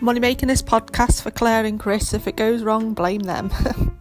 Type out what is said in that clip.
Money making this podcast for Claire and Chris. If it goes wrong, blame them.